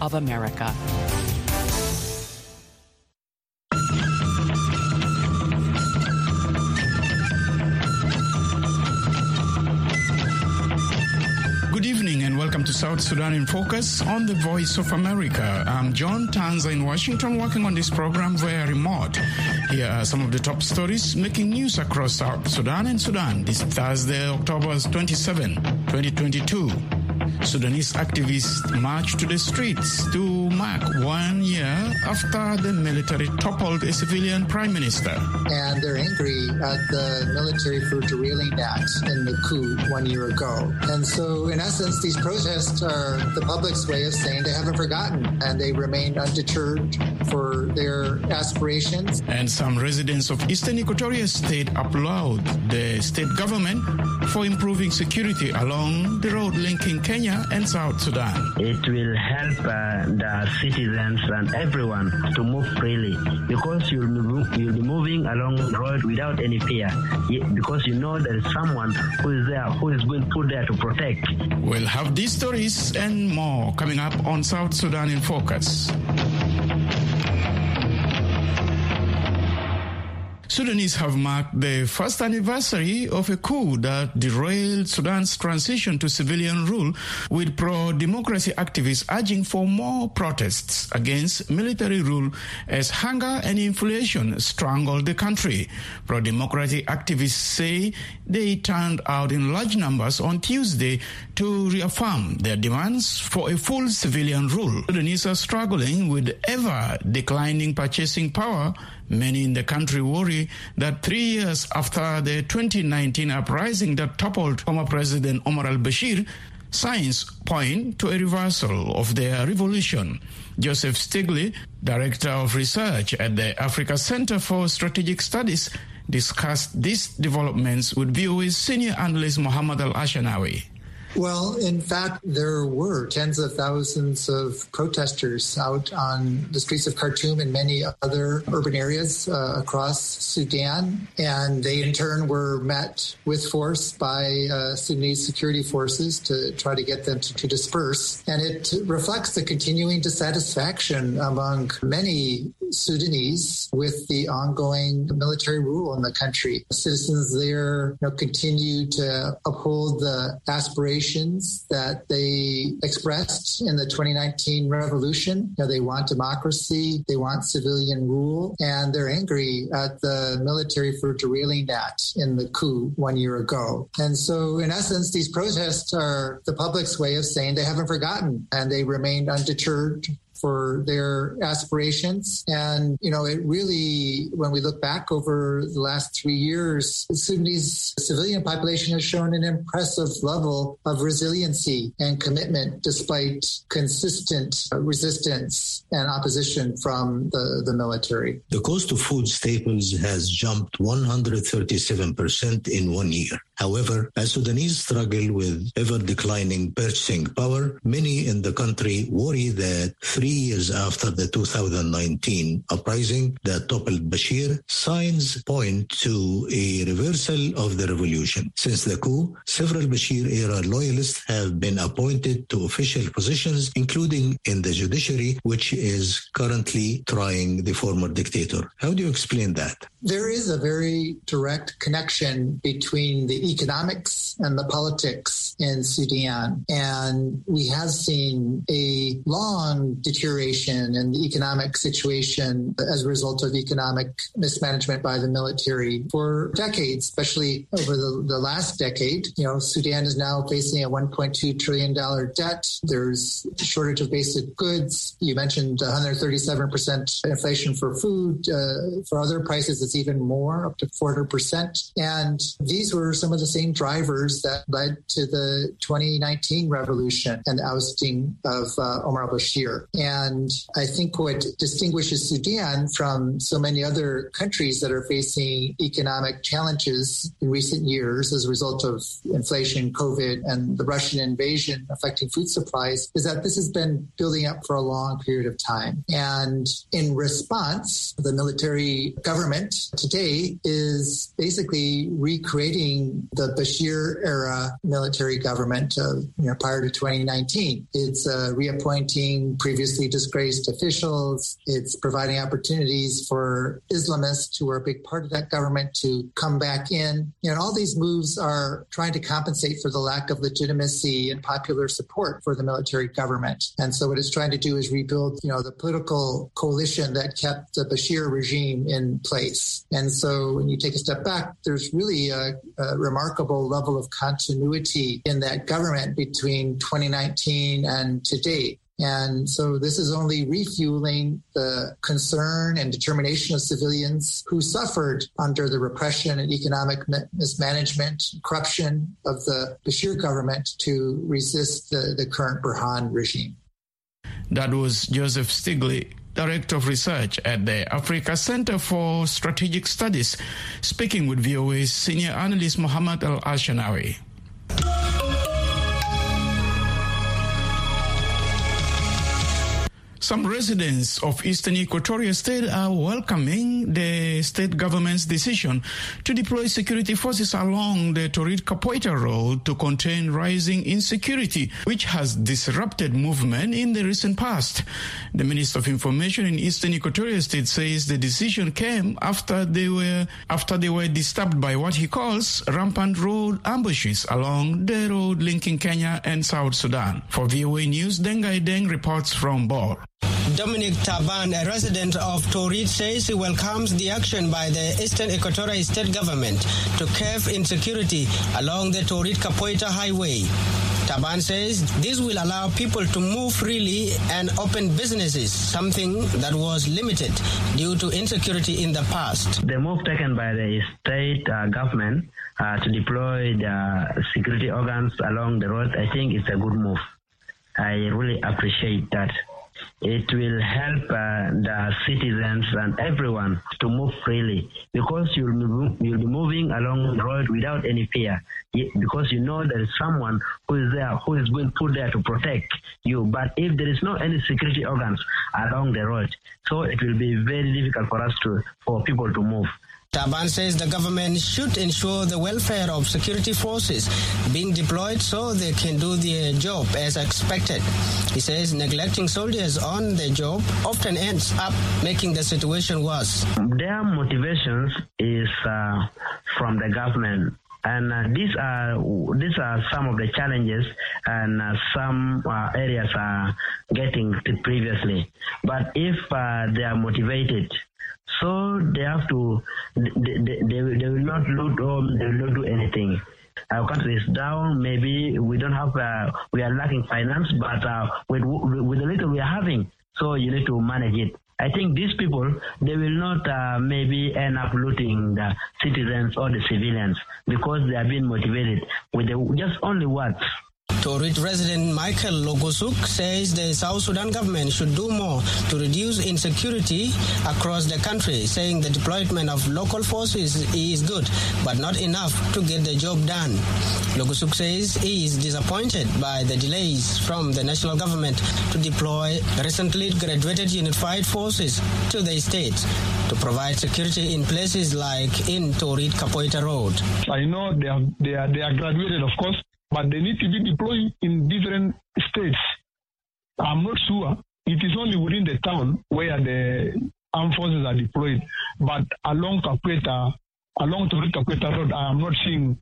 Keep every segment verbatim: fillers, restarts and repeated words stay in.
of America. Welcome to South Sudan in Focus on the Voice of America. I'm John Tanza in Washington, working on this program via remote. Here are some of the top stories making news across South Sudan and Sudan this Thursday, October twenty-seventh, twenty twenty-two. Sudanese activists march to the streets to mark one year after the military toppled a civilian prime minister. And they're angry at the military for derailing that in the coup one year ago. And so, in essence, these protests are the public's way of saying they haven't forgotten and they remain undeterred for their aspirations. And some residents of Eastern Equatoria State applaud the state government for improving security along the road linking Kenya and South Sudan. It will help uh, the citizens and everyone to move freely, because you'll be, you'll be moving along the road without any fear, because you know there is someone who is there, who is going to put there to protect. We'll have these stories and more coming up on South Sudan in Focus. Sudanese have marked the first anniversary of a coup that derailed Sudan's transition to civilian rule, with pro-democracy activists urging for more protests against military rule as hunger and inflation strangled the country. Pro-democracy activists say they turned out in large numbers on Tuesday to reaffirm their demands for a full civilian rule. Sudanese are struggling with ever-declining purchasing power. Many in the country worry that three years after the twenty nineteen uprising that toppled former President Omar al-Bashir, signs point to a reversal of their revolution. Joseph Stiglitz, Director of Research at the Africa Center for Strategic Studies, discussed these developments with V O A's senior analyst Mohamed Elshinnawi. Well, in fact, there were tens of thousands of protesters out on the streets of Khartoum and many other urban areas uh, across Sudan, and they in turn were met with force by uh, Sudanese security forces to try to get them to, to disperse. And it reflects the continuing dissatisfaction among many Sudanese with the ongoing military rule in the country. Citizens there you know, continue to uphold the aspirations that they expressed in the twenty nineteen revolution. You know, they want democracy, they want civilian rule, and they're angry at the military for derailing that in the coup one year ago. And so, in essence, these protests are the public's way of saying they haven't forgotten and they remain undeterred for their aspirations. And, you know, it really, when we look back over the last three years, the Sudanese civilian population has shown an impressive level of resiliency and commitment despite consistent resistance and opposition from the, the military. The cost of food staples has jumped one hundred thirty-seven percent in one year. However, as Sudanese struggle with ever-declining purchasing power, many in the country worry that three years after the two thousand nineteen uprising that toppled Bashir, signs point to a reversal of the revolution. Since the coup, several Bashir-era loyalists have been appointed to official positions, including in the judiciary, which is currently trying the former dictator. How do you explain that? There is a very direct connection between the economics and the politics in Sudan. And we have seen a long deterioration in the economic situation as a result of economic mismanagement by the military for decades, especially over the, the last decade. You know, Sudan is now facing a one point two trillion dollars debt. There's a shortage of basic goods. You mentioned one hundred thirty-seven percent inflation for food. Uh, for other prices, it's even more, up to four hundred percent. And these were some of the same drivers that led to the twenty nineteen revolution and the ousting of uh, Omar al-Bashir. And And I think what distinguishes Sudan from so many other countries that are facing economic challenges in recent years as a result of inflation, COVID, and the Russian invasion affecting food supplies is that this has been building up for a long period of time. And in response, the military government today is basically recreating the Bashir-era military government of, you know, prior to twenty nineteen. It's uh, reappointing previously disgraced officials. It's providing opportunities for Islamists who are a big part of that government to come back in. You know, all these moves are trying to compensate for the lack of legitimacy and popular support for the military government. And so what it's trying to do is rebuild, you know, the political coalition that kept the Bashir regime in place. And so when you take a step back, there's really a, a remarkable level of continuity in that government between twenty nineteen and today. And so this is only refueling the concern and determination of civilians who suffered under the repression and economic mismanagement, corruption of the Bashir government to resist the, the current Burhan regime. That was Joseph Stiglitz, Director of Research at the Africa Center for Strategic Studies, speaking with V O A's senior analyst Mohamed Elshinnawi. Some residents of Eastern Equatoria State are welcoming the state government's decision to deploy security forces along the Torit-Kapoita Road to contain rising insecurity, which has disrupted movement in the recent past. The Minister of Information in Eastern Equatoria State says the decision came after they were after they were disturbed by what he calls rampant road ambushes along the road linking Kenya and South Sudan. For V O A News, Deng Ghai Deng reports from Bor. Dominic Taban, a resident of Torit, says he welcomes the action by the Eastern Equatoria State government to curb insecurity along the Torit-Kapoita Highway. Taban says this will allow people to move freely and open businesses, something that was limited due to insecurity in the past. The move taken by the state uh, government uh, to deploy the security organs along the road, I think it's a good move. I really appreciate that. It will help uh, the citizens and everyone to move freely because you'll be, you'll be moving along the road without any fear because you know there is someone who is there, who is being put there to protect you. But if there is no any security organs along the road, so it will be very difficult for us to for people to move. Taban says the government should ensure the welfare of security forces being deployed so they can do their job as expected. He says neglecting soldiers on the job often ends up making the situation worse. Their motivations is uh, from the government. And uh, these are these are some of the challenges, and uh, some uh, areas are getting to previously. But if uh, they are motivated, so they have to. They they, they, will, they will not loot home. They will not do anything. Our country is down. Maybe we don't have. Uh, we are lacking finance, but uh, with with the little we are having, so you need to manage it. I think these people, they will not uh, maybe end up looting the citizens or the civilians because they are being motivated with the, just only words. Torit resident Michael Logosuk says the South Sudan government should do more to reduce insecurity across the country, saying the deployment of local forces is good, but not enough to get the job done. Logosuk says he is disappointed by the delays from the national government to deploy recently graduated unified forces to the state to provide security in places like in Torit-Kapoita Road. I know they are, they are, they are graduated, of course, but they need to be deployed in different states. I'm not sure. It is only within the town where the armed forces are deployed. But along Kapoita, along Torit-Kapoita Road, I am not seeing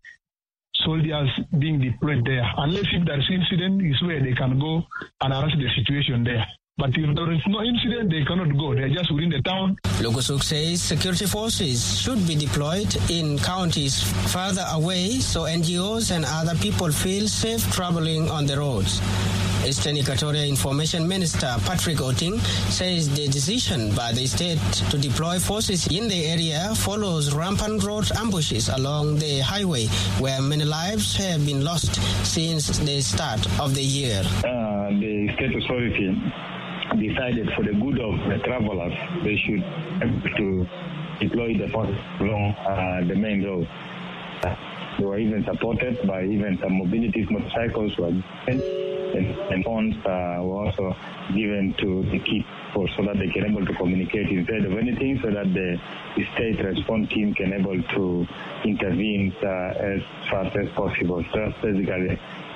soldiers being deployed there. Unless if there is incident, is where they can go and arrest the situation there. But if there is no incident, they cannot go. They are just within the town. Logosuk says security forces should be deployed in counties further away so N G Os and other people feel safe traveling on the roads. Eastern Equatoria Information Minister Patrick Oting says the decision by the state to deploy forces in the area follows rampant road ambushes along the highway where many lives have been lost since the start of the year. Uh, the state authority decided for the good of the travelers, they should have to deploy the force along uh, the main road. They were even supported by even some mobility motorcycles were given, and, and phones uh, were also given to the key people so that they can able to communicate instead of anything, so that the state response team can able to intervene uh, as fast as possible. So that's basically,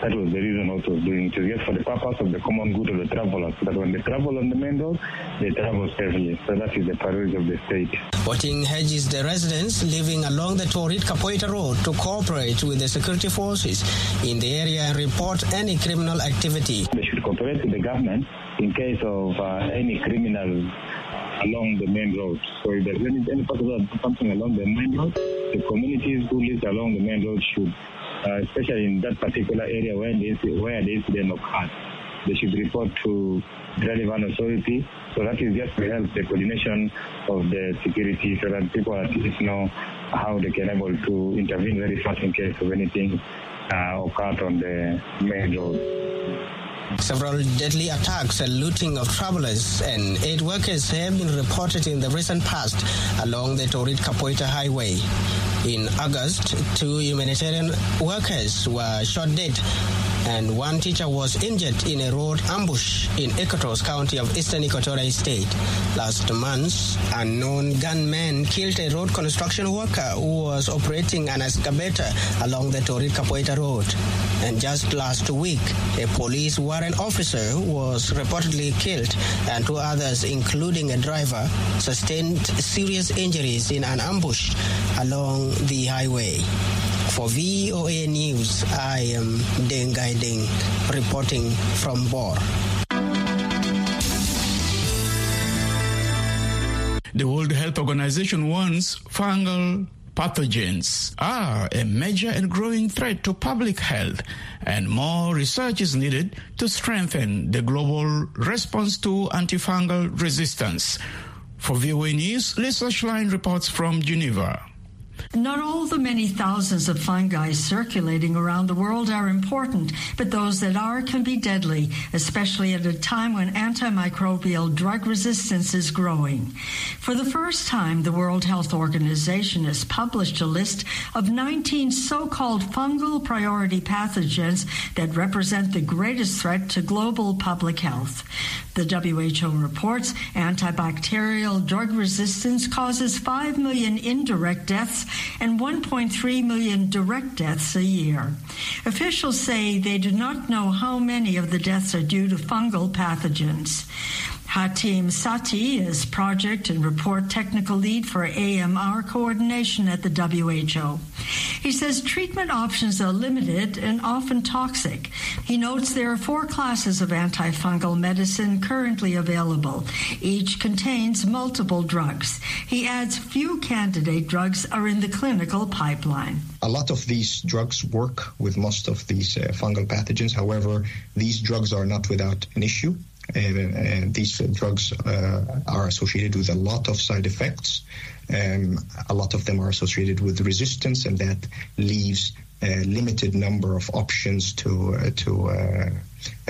that was the reason what was doing to get for the purpose of the common good of the travelers, so that when they travel on the main road, they travel safely. So that is the priority of the state. Oting hedges the residents living along the Torit Kapoita Road to cooperate with the security forces in the area and report any criminal activity. They should cooperate with the government in case of uh, any criminal along the main road. So if there's any, any possible something along the main road, the communities who live along the main road should, Uh, especially in that particular area where the incident occurs, they should report to relevant authority. So that is just to help the coordination of the security, so that people at least know how they can able to intervene very fast in case of anything uh, occurred on the main road. Several deadly attacks and looting of travelers and aid workers have been reported in the recent past along the Torit Kapoita Highway. In August, two humanitarian workers were shot dead and one teacher was injured in a road ambush in Ikotos County of Eastern Equatoria State. Last month, unknown gunmen killed a road construction worker who was operating an excavator along the Torit Kapoita Road. And just last week, a police warrant officer was reportedly killed and two others, including a driver, sustained serious injuries in an ambush along the highway. For V O A News, I am Deng Ghai Deng, reporting from Bor. The World Health Organization warns fungal pathogens are a major and growing threat to public health, and more research is needed to strengthen the global response to antifungal resistance. For V O A News, Lisa Schlein reports from Geneva. Not all the many thousands of fungi circulating around the world are important, but those that are can be deadly, especially at a time when antimicrobial drug resistance is growing. For the first time, the World Health Organization has published a list of nineteen so-called fungal priority pathogens that represent the greatest threat to global public health. The W H O reports antibacterial drug resistance causes five million indirect deaths and one point three million direct deaths a year. Officials say they do not know how many of the deaths are due to fungal pathogens. Hatim Sati is project and report technical lead for A M R coordination at the W H O. He says treatment options are limited and often toxic. He notes there are four classes of antifungal medicine currently available. Each contains multiple drugs. He adds few candidate drugs are in the clinical pipeline. A lot of these drugs work with most of these uh, fungal pathogens. However, these drugs are not without an issue. And, and these uh, drugs uh, are associated with a lot of side effects. Um, a lot of them are associated with resistance, and that leaves a limited number of options to uh, to uh,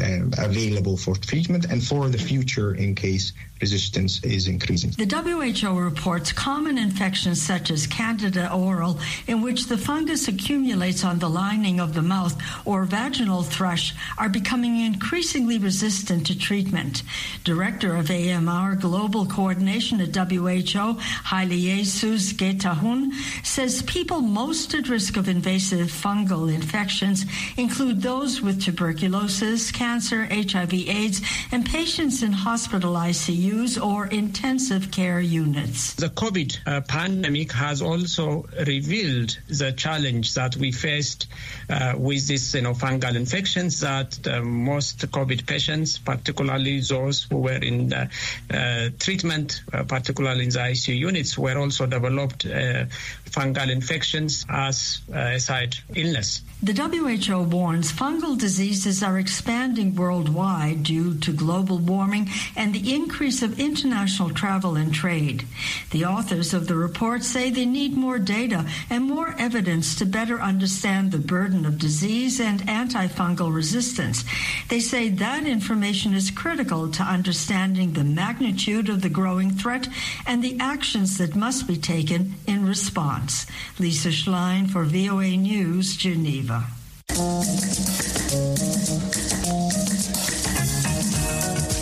uh, available for treatment and for the future in case resistance is increasing. The W H O reports common infections such as Candida aural, in which the fungus accumulates on the lining of the mouth, or vaginal thrush, are becoming increasingly resistant to treatment. Director of A M R Global Coordination at W H O, Haile Jesus Getahun, says people most at risk of invasive fungal infections include those with tuberculosis, cancer, H I V/AIDS, and patients in hospital I C U or intensive care units. The COVID uh, pandemic has also revealed the challenge that we faced uh, with this you know, fungal infections that uh, most COVID patients, particularly those who were in the, uh, treatment, uh, particularly in the I C U units, were also developed uh, fungal infections as uh, a side illness. The W H O warns fungal diseases are expanding expanding worldwide due to global warming and the increase of international travel and trade. The authors of the report say they need more data and more evidence to better understand the burden of disease and antifungal resistance. They say that information is critical to understanding the magnitude of the growing threat and the actions that must be taken in response. Lisa Schlein for V O A News, Geneva.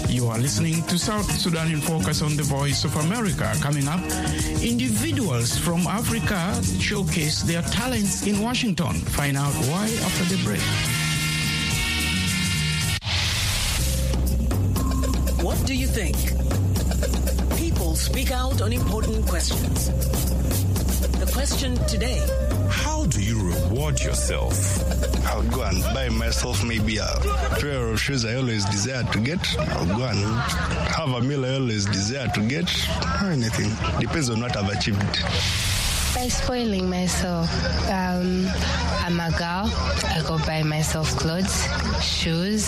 You are listening to South Sudan in Focus on the Voice of America. Coming up, individuals from Africa showcase their talents in Washington. Find out why after the break. What do you think? People speak out on important questions. The question today: how do you reward yourself? I'll go and buy myself maybe a pair of shoes I always desire to get. I'll go and have a meal I always desire to get. Or anything. Depends on what I've achieved. By spoiling myself. Um, I'm a girl. I go buy myself clothes, shoes,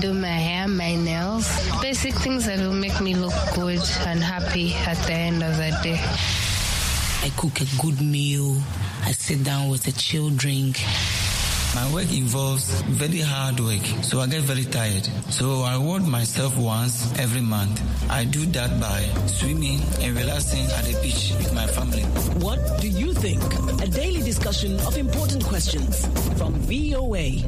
do my hair, my nails. Basic things that will make me look good and happy at the end of the day. I cook a good meal. I sit down with the children. My work involves very hard work, so I get very tired. So I reward myself once every month. I do that by swimming and relaxing at the beach with my family. What do you think? A daily discussion of important questions from V O A.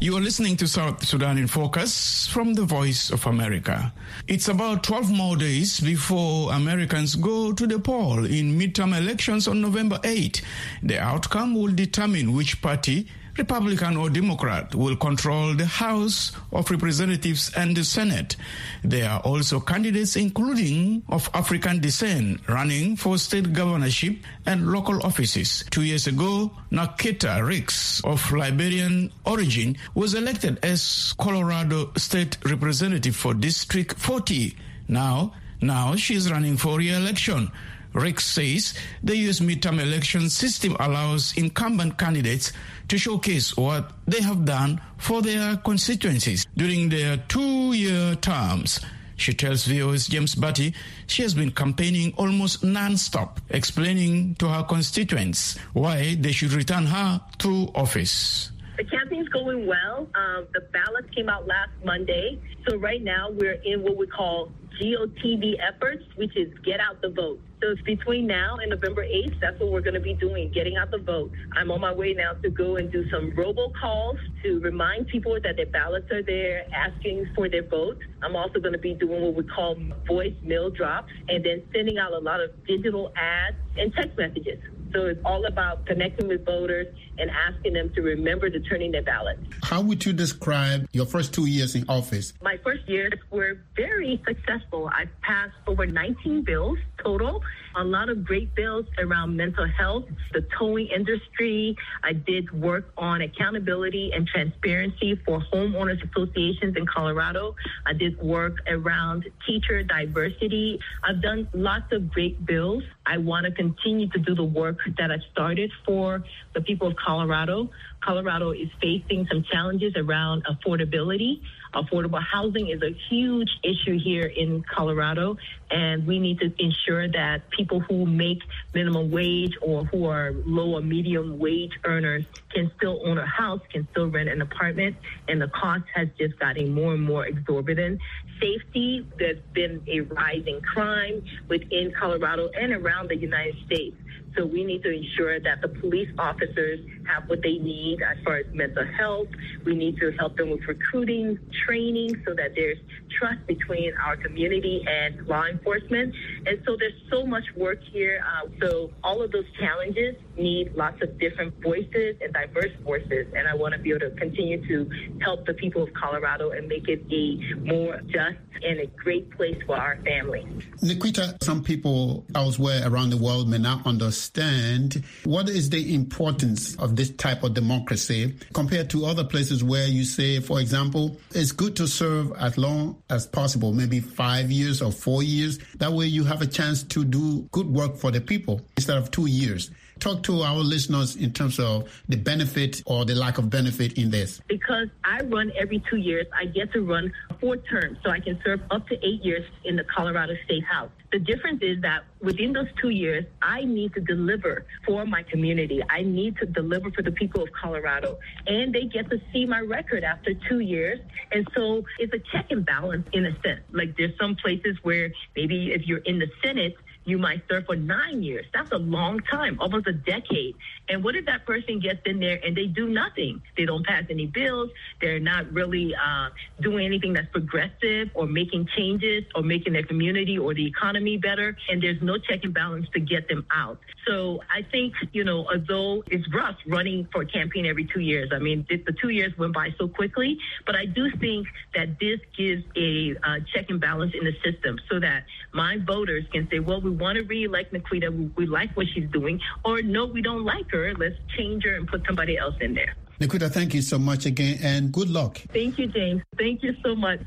You are listening to South Sudan in Focus from the Voice of America. It's about twelve more days before Americans go to the poll in midterm elections on November eighth. The outcome will determine which party, Republican or Democrat, will control the House of Representatives and the Senate. There are also candidates, including of African descent, running for state governorship and local offices. Two years ago, Nakita Ricks of Liberian origin was elected as Colorado State Representative for District forty. Now, now she's running for re-election. Ricks says the U S midterm election system allows incumbent candidates to showcase what they have done for their constituencies during their two-year terms. She tells V O A's James Butty she has been campaigning almost non-stop, explaining to her constituents why they should return her to office. The campaign's going well. Um, the ballots came out last Monday. So right now we're in what we call G O T V efforts, which is get out the vote. So it's between now and November eighth. That's what we're going to be doing, getting out the vote. I'm on my way now to go and do some robocalls to remind people that their ballots are there, asking for their vote. I'm also going to be doing what we call voicemail drops and then sending out a lot of digital ads and text messages. So it's all about connecting with voters and asking them to remember to turn in their ballot. How would you describe your first two years in office? My first years were very successful. I passed over nineteen bills total, a lot of great bills around mental health, the towing industry. I did work on accountability and transparency for homeowners associations in Colorado. I did work around teacher diversity. I've done lots of great bills. I want to continue to do the work that I started for the people of Colorado. Colorado is facing some challenges around affordability. Affordable housing is a huge issue here in Colorado, and we need to ensure that people who make minimum wage or who are low or medium wage earners can still own a house, can still rent an apartment, and the cost has just gotten more and more exorbitant. Safety, there's been a rising crime within Colorado and around the United States. So we need to ensure that the police officers have what they need as far as mental health. We need to help them with recruiting, training, so that there's trust between our community and law enforcement. And so there's so much work here. Uh, so all of those challenges need lots of different voices and diverse voices. And I want to be able to continue to help the people of Colorado and make it a more just and a great place for our family. Nikita, some people elsewhere around the world may not understand Stand. What is the importance of this type of democracy compared to other places where you say, for example, it's good to serve as long as possible, maybe five years or four years. That way you have a chance to do good work for the people instead of two years. Talk to our listeners in terms of the benefit or the lack of benefit in this. Because I run every two years, I get to run four terms, so I can serve up to eight years in the Colorado State House. The difference is that within those two years, I need to deliver for my community. I need to deliver for the people of Colorado. And they get to see my record after two years. And so it's a check and balance in a sense. Like there's some places where maybe if you're in the Senate, you might serve for nine years. That's a long time, almost a decade. And what if that person gets in there and they do nothing? They don't pass any bills. They're not really uh, doing anything that's progressive or making changes or making their community or the economy better. And there's no check and balance to get them out. So I think, you know, although it's rough running for a campaign every two years, I mean, the two years went by so quickly, but I do think that this gives a uh, check and balance in the system so that my voters can say, well, we want to re-elect Nakita, we, we like what she's doing, or no, we don't like her, let's change her and put somebody else in there. Nakita, thank you so much again, and good luck. Thank you, James. Thank you so much.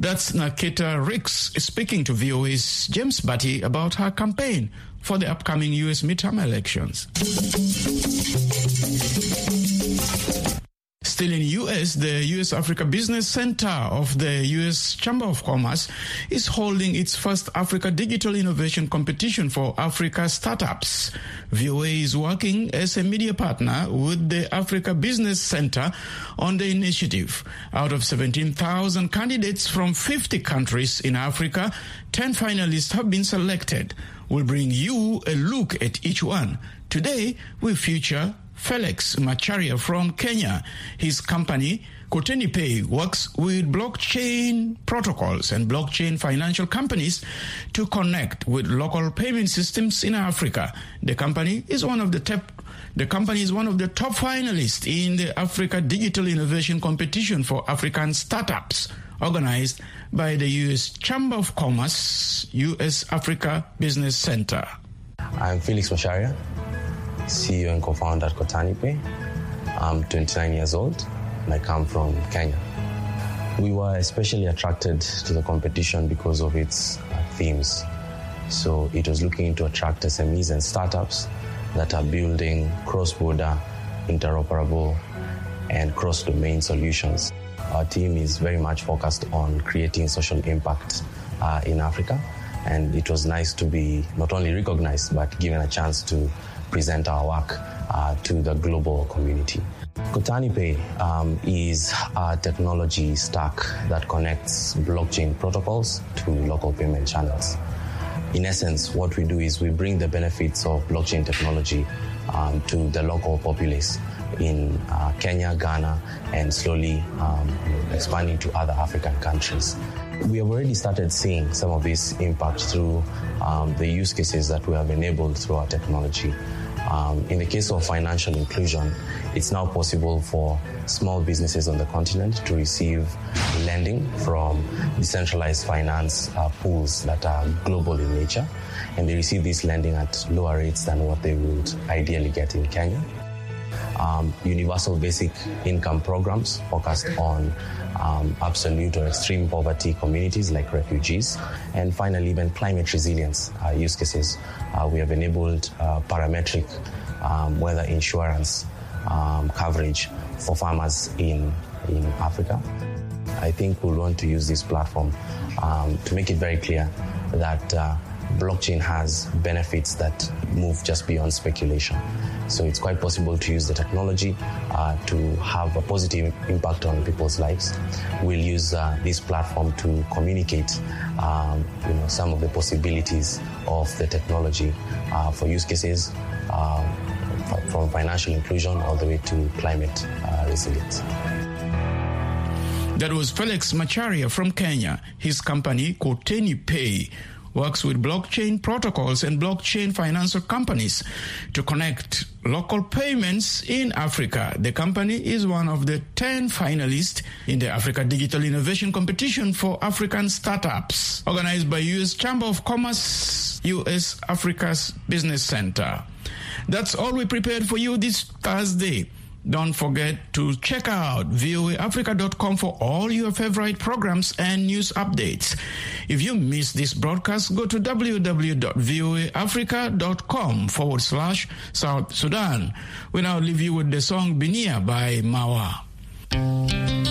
That's Nakita Ricks speaking to V O A's James Butty about her campaign for the upcoming U S midterm elections. Still in U S, the U S Africa Business Center of the U S Chamber of Commerce is holding its first Africa Digital Innovation Competition for Africa startups. V O A is working as a media partner with the Africa Business Center on the initiative. Out of seventeen thousand candidates from fifty countries in Africa, ten finalists have been selected. We'll bring you a look at each one. Today, we feature Felix Macharia from Kenya. His company, Kotani Pay, works with blockchain protocols and blockchain financial companies to connect with local payment systems in Africa. The company is one of the top The company is one of the top finalists in the Africa Digital Innovation Competition for African Startups, organized by the U S Chamber of Commerce, U S Africa Business Center. I'm Felix Macharia, C E O and co-founder at Kotani Pay. I'm twenty-nine years old and I come from Kenya. We were especially attracted to the competition because of its themes. So it was looking to attract S M Es and startups that are building cross-border, interoperable, and cross-domain solutions. Our team is very much focused on creating social impact uh, in Africa, and it was nice to be not only recognized but given a chance to present our work uh, to the global community. Kotani Pay um, is a technology stack that connects blockchain protocols to local payment channels. In essence, what we do is we bring the benefits of blockchain technology um, to the local populace in uh, Kenya, Ghana, and slowly um, expanding to other African countries. We have already started seeing some of this impact through um, the use cases that we have enabled through our technology. Um, in the case of financial inclusion, it's now possible for small businesses on the continent to receive lending from decentralized finance uh, pools that are global in nature, and they receive this lending at lower rates than what they would ideally get in Kenya. Um, universal basic income programs focused on um, absolute or extreme poverty communities like refugees. And finally, even climate resilience uh, use cases. Uh, we have enabled uh, parametric um, weather insurance um, coverage for farmers in, in Africa. I think we'll want to use this platform um, to make it very clear that uh, blockchain has benefits that move just beyond speculation. So it's quite possible to use the technology uh, to have a positive impact on people's lives. We'll use uh, this platform to communicate um, you know, some of the possibilities of the technology uh, for use cases uh, from financial inclusion all the way to climate uh, resilience. That was Felix Macharia from Kenya. His company, Kotani Pay, works with blockchain protocols and blockchain financial companies to connect local payments in Africa. The company is one of the ten finalists in the Africa Digital Innovation Competition for African Startups, organized by U S Chamber of Commerce, U S Africa's Business Center. That's all we prepared for you this Thursday. Don't forget to check out voa africa dot com for all your favorite programs and news updates. If you miss this broadcast, go to www.voaafrica.com forward slash South Sudan. We now leave you with the song Binia by Mawa. Thank you.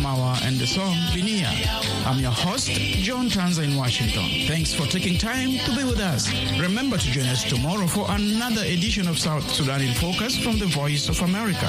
Adamawa, and the song Binia. I'm your host, John Tanza in Washington. Thanks for taking time to be with us. Remember to join us tomorrow for another edition of South Sudan in Focus from the Voice of America.